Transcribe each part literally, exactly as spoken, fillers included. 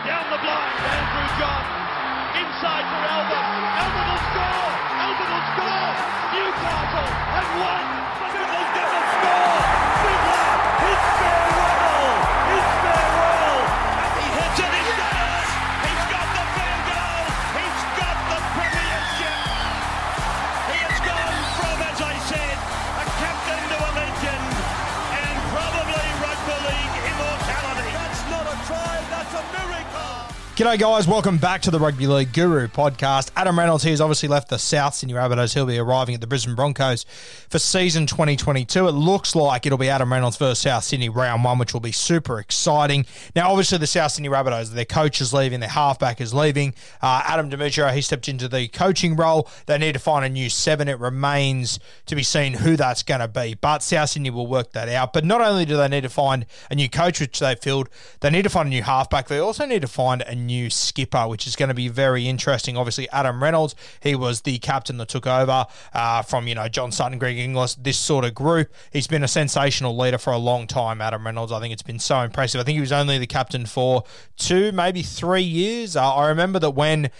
Down the block, Andrew John. Inside for Elba. Elba will score. Elba will score. Newcastle have won. Sibley's going to score. Sibley, it's farewell. It's farewell. And he hits it in there. He's got the field goal. He's got the premiership. He has gone from, as I said, a captain to a legend and probably rugby league immortality. That's not a try. That's a miracle. G'day guys, welcome back to the Rugby League Guru podcast. Adam Reynolds here has obviously left the South Sydney Rabbitohs. He'll be arriving at the Brisbane Broncos for season twenty twenty-two. It looks like it'll be Adam Reynolds versus South Sydney round one, which will be super exciting. Now, obviously, the South Sydney Rabbitohs, their coach is leaving, their halfback is leaving. Uh, Adam Demetriou, he stepped into the coaching role. They need to find a new seven. It remains to be seen who that's going to be, but South Sydney will work that out. But not only do they need to find a new coach, which they filled, they need to find a new halfback. They also need to find a new new skipper, which is going to be very interesting. Obviously, Adam Reynolds, he was the captain that took over uh, from, you know, John Sutton, Greg Inglis, this sort of group. He's been a sensational leader for a long time, Adam Reynolds. I think it's been so impressive. I think he was only the captain for two, maybe three years. Uh, I remember that when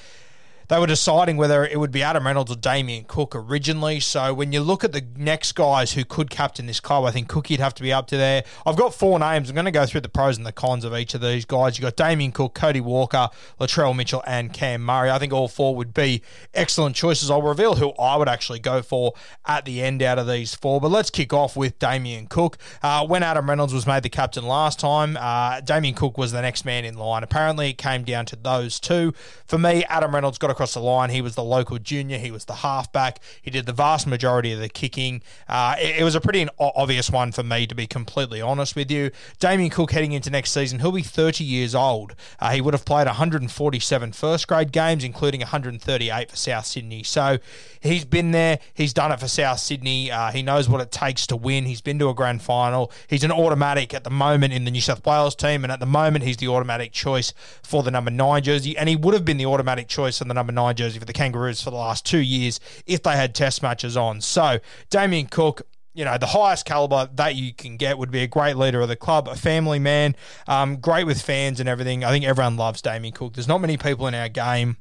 they were deciding whether it would be Adam Reynolds or Damien Cook originally. So when you look at the next guys who could captain this club, I think Cookie'd have to be up to there. I've got four names. I'm going to go through the pros and the cons of each of these guys. You've got Damien Cook, Cody Walker, Latrell Mitchell, and Cam Murray. I think all four would be excellent choices. I'll reveal who I would actually go for at the end out of these four. But let's kick off with Damien Cook. Uh, when Adam Reynolds was made the captain last time, uh, Damien Cook was the next man in line. Apparently, it came down to those two. For me, Adam Reynolds got a across the line. He was the local junior. He was the halfback. He did the vast majority of the kicking. Uh, it, it was a pretty obvious one for me, to be completely honest with you. Damien Cook heading into next season, he'll be thirty years old. Uh, he would have played one hundred forty-seven first grade games, including one hundred thirty-eight for South Sydney. So he's been there. He's done it for South Sydney. Uh, he knows what it takes to win. He's been to a grand final. He's an automatic at the moment in the New South Wales team, and at the moment he's the automatic choice for the number nine jersey, and he would have been the automatic choice in the number Number nine jersey for the Kangaroos for the last two years if they had test matches on. So Damien Cook, you know, the highest caliber that you can get, would be a great leader of the club, a family man, um, great with fans and everything. I think everyone loves Damien Cook. There's not many people in our game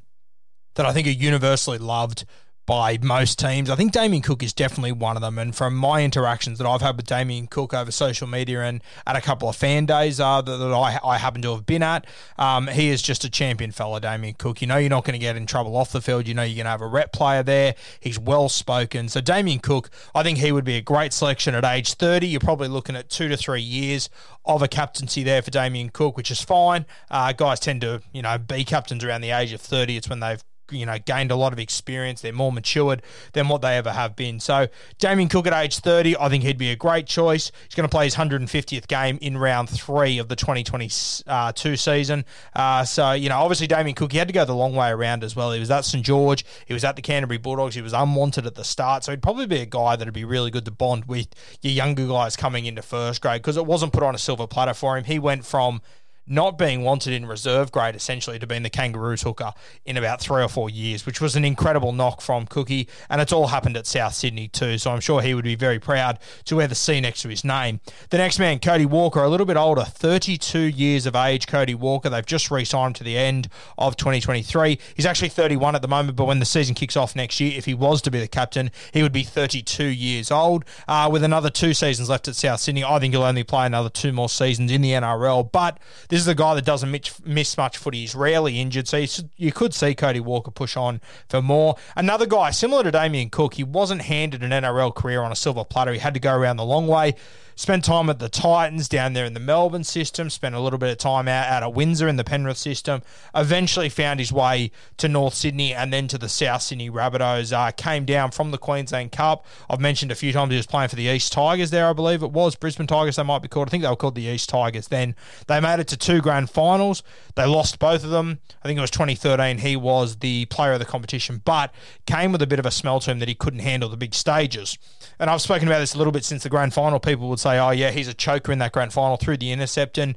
that I think are universally loved by most teams. I think Damien Cook is definitely one of them. And from my interactions that I've had with Damien Cook over social media and at a couple of fan days uh, that, that I, I happen to have been at, um, he is just a champion fella, Damien Cook. You know you're not going to get in trouble off the field. You know you're going to have a rep player there. He's well-spoken. So Damien Cook, I think he would be a great selection at age thirty. You're probably looking at two to three years of a captaincy there for Damien Cook, which is fine. Uh, guys tend to, you know, be captains around the age of thirty. It's when they've you know, gained a lot of experience. They're more matured than what they ever have been. So Damien Cook at age thirty, I think he'd be a great choice. He's going to play his one hundred fiftieth game in round three of the twenty twenty-two season. Uh, so, you know, obviously Damien Cook, he had to go the long way around as well. He was at St George. He was at the Canterbury Bulldogs. He was unwanted at the start. So he'd probably be a guy that would be really good to bond with your younger guys coming into first grade, because it wasn't put on a silver platter for him. He went from not being wanted in reserve grade, essentially, to being the Kangaroos hooker in about three or four years, which was an incredible knock from Cookie. And it's all happened at South Sydney too, so I'm sure he would be very proud to have the C next to his name. The next man, Cody Walker, a little bit older, thirty-two years of age, Cody Walker. They've just re-signed to the end of twenty twenty-three. He's actually thirty-one at the moment, but when the season kicks off next year, if he was to be the captain, he would be thirty-two years old. Uh, with another two seasons left at South Sydney, I think he'll only play another two more seasons in the N R L, but this is a guy that doesn't miss much footy. He's rarely injured, so you could see Cody Walker push on for more. Another guy, similar to Damien Cook, he wasn't handed an N R L career on a silver platter. He had to go around the long way. Spent time at the Titans down there in the Melbourne system, spent a little bit of time out, out at Windsor in the Penrith system, eventually found his way to North Sydney and then to the South Sydney Rabbitohs. Uh, came down from the Queensland Cup. I've mentioned a few times he was playing for the East Tigers there, I believe it was. Brisbane Tigers, they might be called. I think they were called the East Tigers then. They made it to two grand finals. They lost both of them. I think it was twenty thirteen. He was the player of the competition, but came with a bit of a smell to him that he couldn't handle the big stages. And I've spoken about this a little bit since the grand final. People would say, oh yeah, he's a choker in that grand final through the intercept, and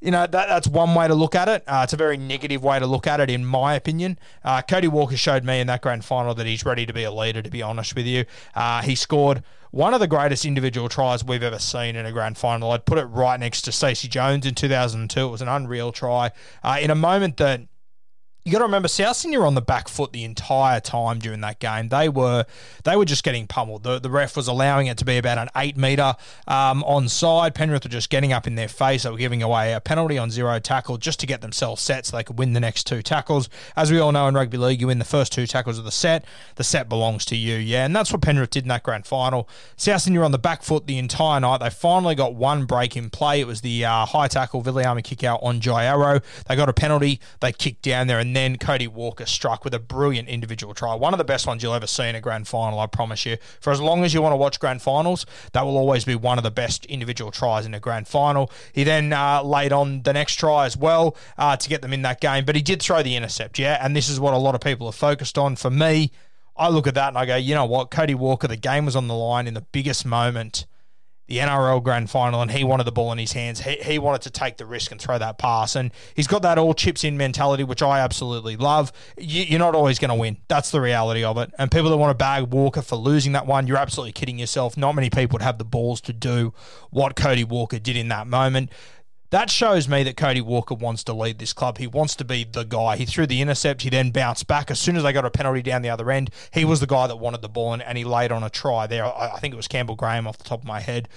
you know that that's one way to look at it. Uh, it's a very negative way to look at it, in my opinion. Uh, Cody Walker showed me in that grand final that he's ready to be a leader, to be honest with you. Uh, he scored one of the greatest individual tries we've ever seen in a grand final. I'd put it right next to Stacey Jones in two thousand two. It was an unreal try uh, in a moment that you got to remember, South Sydney were on the back foot the entire time during that game. They were they were just getting pummeled. The, the ref was allowing it to be about an eight-metre um, onside. Penrith were just getting up in their face. They were giving away a penalty on zero tackle just to get themselves set so they could win the next two tackles. As we all know in rugby league, you win the first two tackles of the set. The set belongs to you, yeah, and that's what Penrith did in that grand final. South Sydney were on the back foot the entire night. They finally got one break in play. It was the uh, high tackle, Viliami kick out on Jairo. They got a penalty. They kicked down there, and And then Cody Walker struck with a brilliant individual try. One of the best ones you'll ever see in a grand final, I promise you. For as long as you want to watch grand finals, that will always be one of the best individual tries in a grand final. He then uh, laid on the next try as well uh, to get them in that game, but he did throw the intercept, yeah? And this is what a lot of people are focused on. For me, I look at that and I go, you know what? Cody Walker, the game was on the line in the biggest moment, the N R L grand final, and he wanted the ball in his hands. He, he wanted to take the risk and throw that pass, and he's got that all chips in mentality, which I absolutely love. You, you're not always going to win. That's the reality of it. And people that want to bag Walker for losing that one, you're absolutely kidding yourself. Not many people would have the balls to do what Cody Walker did in that moment. That shows me that Cody Walker wants to lead this club. He wants to be the guy. He threw the intercept. He then bounced back. As soon as they got a penalty down the other end, he was the guy that wanted the ball, and, and he laid on a try there. I, I think it was Campbell Graham off the top of my head.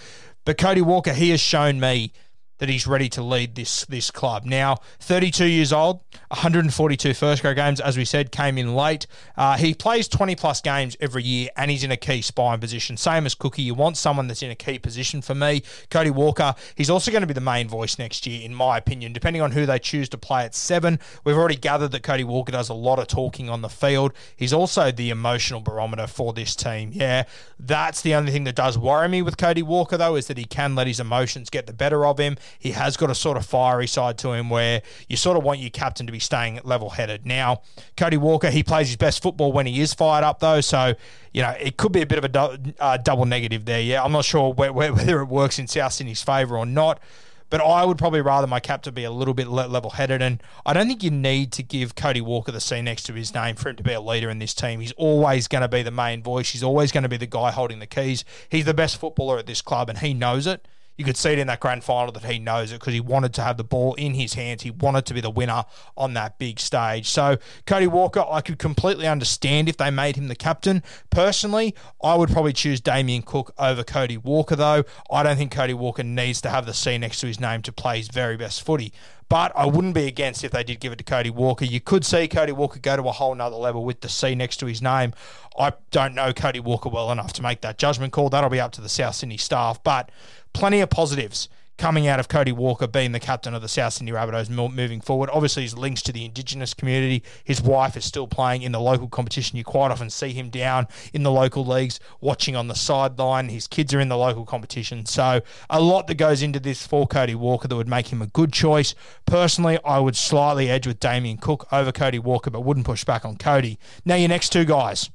But Cody Walker, he has shown me that he's ready to lead this this club. Now, thirty-two years old, one hundred forty-two first-grade games, as we said, came in late. Uh, he plays twenty-plus games every year, and he's in a key spine position. Same as Cookie, you want someone that's in a key position for me. Cody Walker, he's also going to be the main voice next year, in my opinion, depending on who they choose to play at seven. We've already gathered that Cody Walker does a lot of talking on the field. He's also the emotional barometer for this team, yeah. That's the only thing that does worry me with Cody Walker, though, is that he can let his emotions get the better of him. He has got a sort of fiery side to him where you sort of want your captain to be staying level-headed. Now, Cody Walker, he plays his best football when he is fired up, though, so, you know, it could be a bit of a do- uh, double negative there, yeah. I'm not sure where, where, whether it works in South Sydney's favour or not, but I would probably rather my captain be a little bit level-headed, and I don't think you need to give Cody Walker the C next to his name for him to be a leader in this team. He's always going to be the main voice. He's always going to be the guy holding the keys. He's the best footballer at this club, and he knows it. You could see it in that grand final that he knows it because he wanted to have the ball in his hands. He wanted to be the winner on that big stage. So Cody Walker, I could completely understand if they made him the captain. Personally, I would probably choose Damien Cook over Cody Walker, though. I don't think Cody Walker needs to have the C next to his name to play his very best footy. But I wouldn't be against if they did give it to Cody Walker. You could see Cody Walker go to a whole nother level with the C next to his name. I don't know Cody Walker well enough to make that judgment call. That'll be up to the South Sydney staff. But plenty of positives coming out of Cody Walker being the captain of the South Sydney Rabbitohs moving forward. Obviously, his links to the Indigenous community. His wife is still playing in the local competition. You quite often see him down in the local leagues, watching on the sideline. His kids are in the local competition. So a lot that goes into this for Cody Walker that would make him a good choice. Personally, I would slightly edge with Damien Cook over Cody Walker, but wouldn't push back on Cody. Now, your next two guys.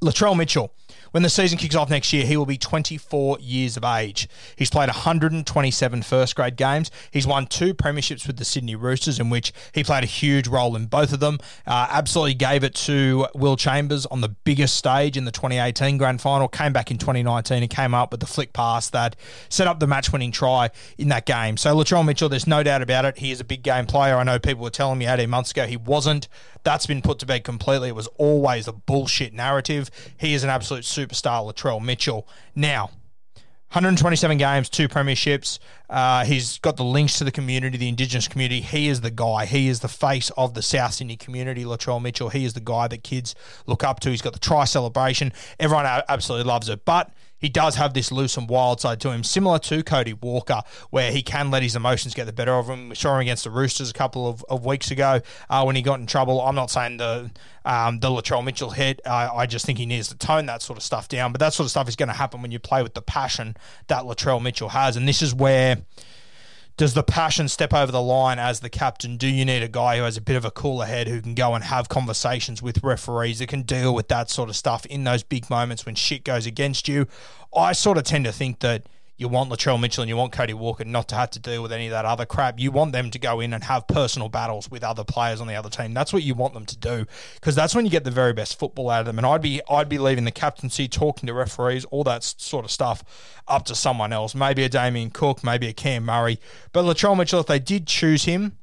Latrell Mitchell When the season kicks off next year, he will be twenty-four years of age. He's played one hundred twenty-seven first-grade games. He's won two premierships with the Sydney Roosters, in which he played a huge role in both of them. Uh, absolutely gave it to Will Chambers on the biggest stage in the twenty eighteen grand final, came back in twenty nineteen and came up with the flick pass that set up the match-winning try in that game. So Latrell Mitchell, there's no doubt about it. He is a big game player. I know people were telling me eighteen months ago he wasn't. That's been put to bed completely. It was always a bullshit narrative. He is an absolute superstar, Latrell Mitchell. Now, one hundred twenty-seven games, two premierships. Uh, he's got the links to the community, the Indigenous community. He is the guy. He is the face of the South Sydney community, Latrell Mitchell. He is the guy that kids look up to. He's got the try celebration. Everyone absolutely loves it. But he does have this loose and wild side to him, similar to Cody Walker, where he can let his emotions get the better of him. We saw him against the Roosters a couple of, of weeks ago uh, when he got in trouble. I'm not saying the um, the Latrell Mitchell hit. Uh, I just think he needs to tone that sort of stuff down. But that sort of stuff is going to happen when you play with the passion that Latrell Mitchell has. And this is where, does the passion step over the line as the captain? Do you need a guy who has a bit of a cooler head, who can go and have conversations with referees, that can deal with that sort of stuff in those big moments when shit goes against you? I sort of tend to think that you want Latrell Mitchell and you want Cody Walker not to have to deal with any of that other crap. You want them to go in and have personal battles with other players on the other team. That's what you want them to do, because that's when you get the very best football out of them. And I'd be I'd be leaving the captaincy, talking to referees, all that sort of stuff up to someone else. Maybe a Damien Cook, maybe a Cam Murray. But Latrell Mitchell, if they did choose him,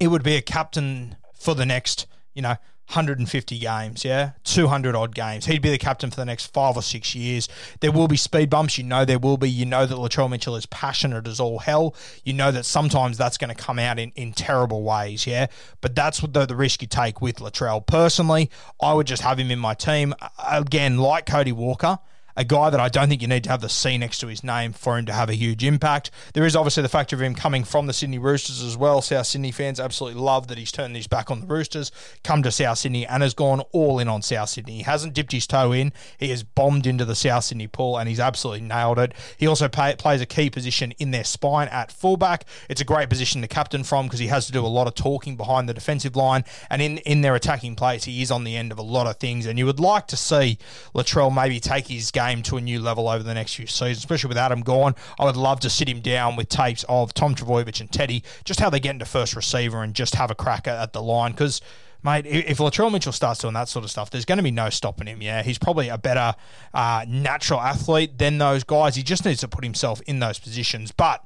it would be a captain for the next, you know, one hundred fifty games, yeah? two hundred odd games. He'd be the captain for the next five or six years. There will be speed bumps. You know there will be. You know that Latrell Mitchell is passionate as all hell. You know that sometimes that's going to come out in, in terrible ways, yeah? But that's what the, the risk you take with Latrell. Personally, I would just have him in my team. Again, like Cody Walker, a guy that I don't think you need to have the C next to his name for him to have a huge impact. There is obviously the factor of him coming from the Sydney Roosters as well. South Sydney fans absolutely love that he's turned his back on the Roosters, come to South Sydney and has gone all in on South Sydney. He hasn't dipped his toe in. He has bombed into the South Sydney pool and he's absolutely nailed it. He also pay, plays a key position in their spine at fullback. It's a great position to captain from because he has to do a lot of talking behind the defensive line, and in, in their attacking plays, he is on the end of a lot of things, and you would like to see Latrell maybe take his game to a new level over the next few seasons, especially with Adam gone. I would love to sit him down with tapes of Tom Travojevic and Teddy, just how they get into first receiver and just have a crack at the line, because, mate, if Latrell Mitchell starts doing that sort of stuff, there's going to be no stopping him, yeah? He's probably a better uh, natural athlete than those guys. He just needs to put himself in those positions, but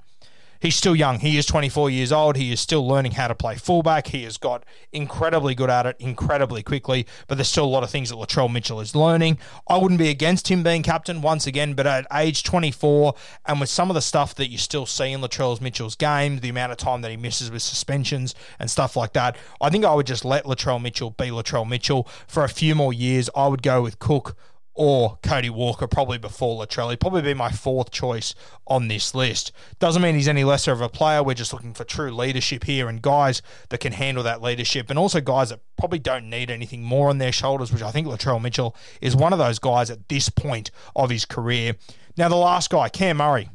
he's still young. He is twenty-four years old. He is still learning how to play fullback. He has got incredibly good at it, incredibly quickly, but there's still a lot of things that Latrell Mitchell is learning. I wouldn't be against him being captain once again, but at age twenty-four, and with some of the stuff that you still see in Latrell Mitchell's game, the amount of time that he misses with suspensions and stuff like that, I think I would just let Latrell Mitchell be Latrell Mitchell for a few more years. I would go with Cook or Cody Walker, probably before Latrell. He'd probably be my fourth choice on this list. Doesn't mean he's any lesser of a player. We're just looking for true leadership here and guys that can handle that leadership, and also guys that probably don't need anything more on their shoulders, which I think Latrell Mitchell is one of those guys at this point of his career. Now, the last guy, Cam Murray,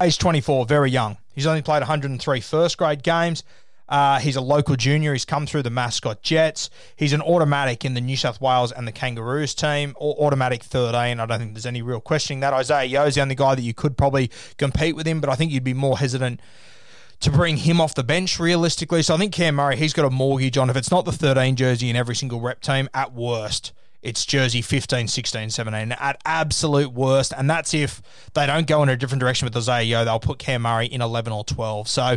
age twenty-four, very young. He's only played one hundred three first-grade games. Uh, he's a local junior. He's come through the Mascot Jets. He's an automatic in the New South Wales and the Kangaroos team, or automatic thirteen. I don't think there's any real questioning that. Isaiah Yeo is the only guy that you could probably compete with him, but I think you'd be more hesitant to bring him off the bench realistically. So I think Cam Murray, he's got a mortgage on, if it's not the thirteen jersey in every single rep team, at worst, it's jersey fifteen, sixteen, seventeen at absolute worst. And that's if they don't go in a different direction with Isaiah Yeo, they'll put Cam Murray in eleven or twelve. So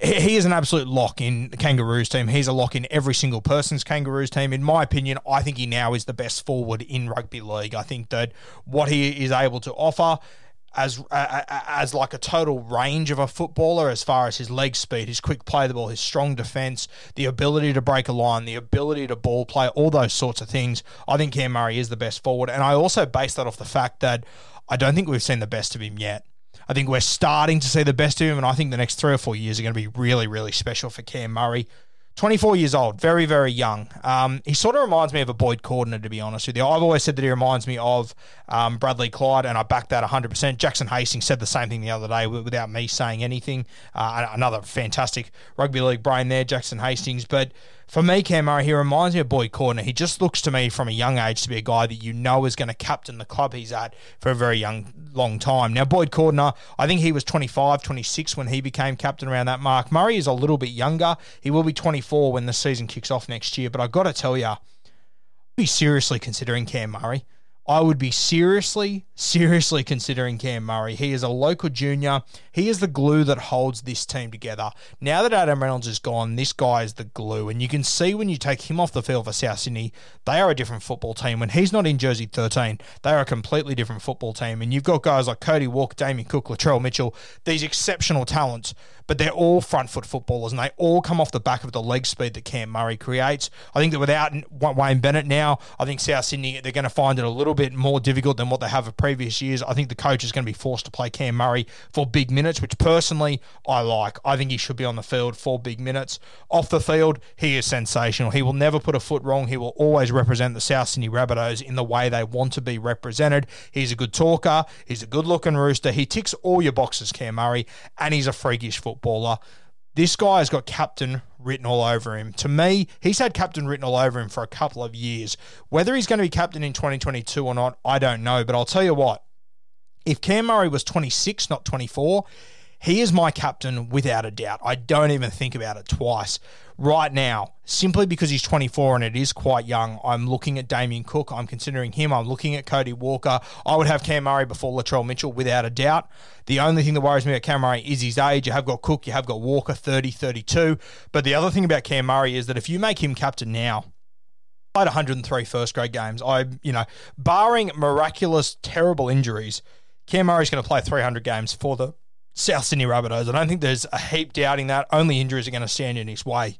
He is an absolute lock in the Kangaroos team. He's a lock in every single person's Kangaroos team. In my opinion, I think he now is the best forward in rugby league. I think that what he is able to offer as uh, as like a total range of a footballer as far as his leg speed, his quick play the ball, his strong defence, the ability to break a line, the ability to ball play, all those sorts of things. I think Cam Murray is the best forward. And I also base that off the fact that I don't think we've seen the best of him yet. I think we're starting to see the best of him, and I think the next three or four years are going to be really, really special for Cam Murray. twenty-four years old, very, very young. Um, he sort of reminds me of a Boyd Cordner, to be honest with you. I've always said that he reminds me of um, Bradley Clyde, and I back that one hundred percent. Jackson Hastings said the same thing the other day without me saying anything. Uh, another fantastic rugby league brain there, Jackson Hastings. But for me, Cam Murray, he reminds me of Boyd Cordner. He just looks to me from a young age to be a guy that you know is going to captain the club he's at for a very young, long time. Now, Boyd Cordner, I think he was twenty-five, twenty-six when he became captain around that mark. Murray is a little bit younger. He will be twenty-four when the season kicks off next year. But I've got to tell you, I'd be seriously considering Cam Murray. I would be seriously, seriously considering Cam Murray. He is a local junior. He is the glue that holds this team together. Now that Adam Reynolds is gone, this guy is the glue. And you can see when you take him off the field for South Sydney, they are a different football team. When he's not in jersey thirteen, they are a completely different football team. And you've got guys like Cody Walker, Damien Cook, Latrell Mitchell, these exceptional talents, but they're all front foot footballers and they all come off the back of the leg speed that Cam Murray creates. I think that without Wayne Bennett now, I think South Sydney, they're going to find it a little bit more difficult than what they have of previous years. I think the coach is going to be forced to play Cam Murray for big minutes, which personally I like. I think he should be on the field for big minutes. Off the field, he is sensational. He will never put a foot wrong. He will always represent the South Sydney Rabbitohs in the way they want to be represented. He's a good talker. He's a good-looking rooster. He ticks all your boxes, Cam Murray, and he's a freakish footballer. This guy has got captain written all over him. To me, he's had captain written all over him for a couple of years. Whether he's going to be captain in twenty twenty-two or not, I don't know. But I'll tell you what, if Cam Murray was twenty-six, not twenty-four, he is my captain without a doubt. I don't even think about it twice. Right now, simply because he's twenty-four and it is quite young, I'm looking at Damien Cook. I'm considering him. I'm looking at Cody Walker. I would have Cam Murray before Latrell Mitchell without a doubt. The only thing that worries me about Cam Murray is his age. You have got Cook. You have got Walker, thirty, thirty-two. But the other thing about Cam Murray is that if you make him captain now, I had one hundred three first grade games. I, you know, barring miraculous, terrible injuries, Cam Murray's going to play three hundred games for the South Sydney Rabbitohs. I don't think there's a heap doubting that. Only injuries are going to stand in his way.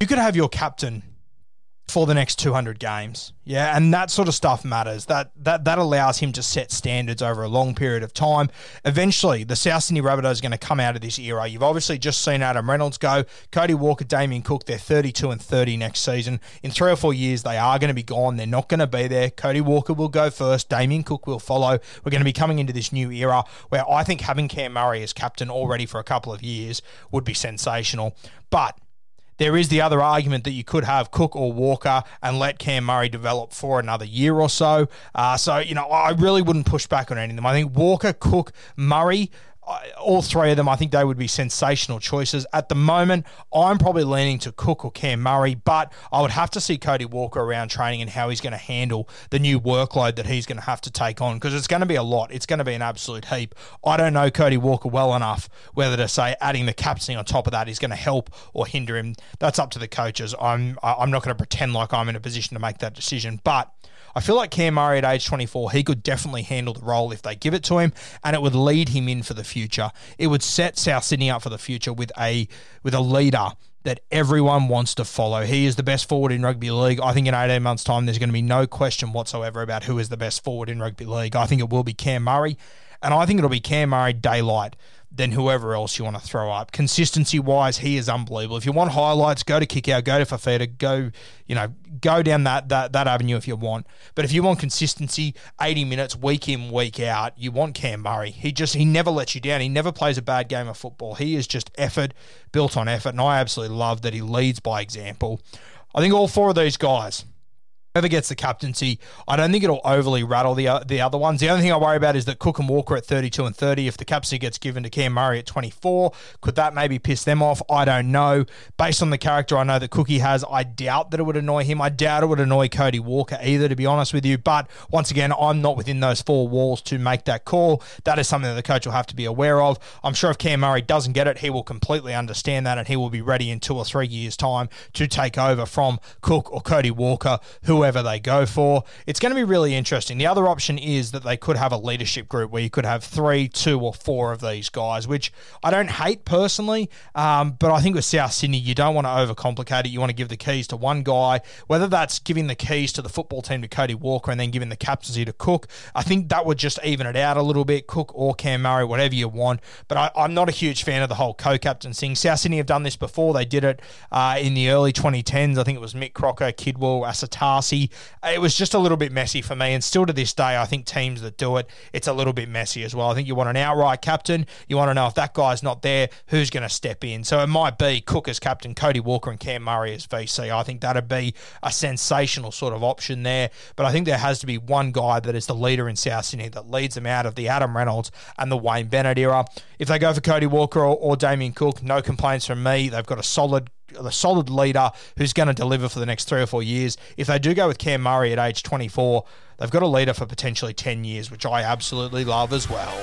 You could have your captain for the next two hundred games. Yeah, and that sort of stuff matters. That that that allows him to set standards over a long period of time. Eventually, the South Sydney Rabbitohs are going to come out of this era. You've obviously just seen Adam Reynolds go, Cody Walker, Damien Cook, they're thirty-two and thirty next season. In three or four years, they are going to be gone. They're not going to be there. Cody Walker will go first. Damien Cook will follow. We're going to be coming into this new era where I think having Cam Murray as captain already for a couple of years would be sensational. But there is the other argument that you could have Cook or Walker and let Cam Murray develop for another year or so. Uh, so, you know, I really wouldn't push back on any of them. I think Walker, Cook, Murray, all three of them, I think they would be sensational choices. At the moment, I'm probably leaning to Cook or Cam Murray, but I would have to see Cody Walker around training and how he's going to handle the new workload that he's going to have to take on, because it's going to be a lot. It's going to be an absolute heap. I don't know Cody Walker well enough whether to say adding the captaining on top of that is going to help or hinder him. That's up to the coaches. I'm I'm not going to pretend like I'm in a position to make that decision, but I feel like Cam Murray at age twenty-four, he could definitely handle the role if they give it to him, and it would lead him in for the future. It would set South Sydney up for the future with a with a leader that everyone wants to follow. He is the best forward in rugby league. I think in eighteen months' time, there's going to be no question whatsoever about who is the best forward in rugby league. I think it will be Cam Murray, and I think it'll be Cam Murray daylight than whoever else you want to throw up. Consistency-wise, he is unbelievable. If you want highlights, go to Kickout, go to Fafita, go, you know, go down that, that that avenue if you want. But if you want consistency, eighty minutes, week in, week out, you want Cam Murray. He just, he never lets you down. He never plays a bad game of football. He is just effort, built on effort, and I absolutely love that he leads by example. I think all four of these guys, whoever gets the captaincy, I don't think it'll overly rattle the uh, the other ones. The only thing I worry about is that Cook and Walker at thirty-two and thirty, if the captaincy gets given to Cam Murray at twenty-four, could that maybe piss them off? I don't know. Based on the character I know that Cookie has, I doubt that it would annoy him. I doubt it would annoy Cody Walker either, to be honest with you. But once again, I'm not within those four walls to make that call. That is something that the coach will have to be aware of. I'm sure if Cam Murray doesn't get it, he will completely understand that, and he will be ready in two or three years' time to take over from Cook or Cody Walker, who whoever they go for. It's going to be really interesting. The other option is that they could have a leadership group where you could have three, two or four of these guys, which I don't hate personally, um, but I think with South Sydney, you don't want to overcomplicate it. You want to give the keys to one guy, whether that's giving the keys to the football team to Cody Walker and then giving the captaincy to Cook. I think that would just even it out a little bit, Cook or Cam Murray, whatever you want. But I, I'm not a huge fan of the whole co-captain thing. South Sydney have done this before. They did it uh, in the early twenty tens. I think it was Mick Crocker, Kidwell, Asatasi. It was just a little bit messy for me, and still to this day, I think teams that do it, it's a little bit messy as well. I think you want an outright captain. You want to know if that guy's not there, who's going to step in. So it might be Cook as captain, Cody Walker and Cam Murray as V C. I think that'd be a sensational sort of option there, but I think there has to be one guy that is the leader in South Sydney that leads them out of the Adam Reynolds and the Wayne Bennett era. If they go for Cody Walker or, or Damien Cook, no complaints from me. They've got a solid a solid leader who's going to deliver for the next three or four years. If they do go with Cam Murray at age twenty-four, they've got a leader for potentially ten years, which I absolutely love as well.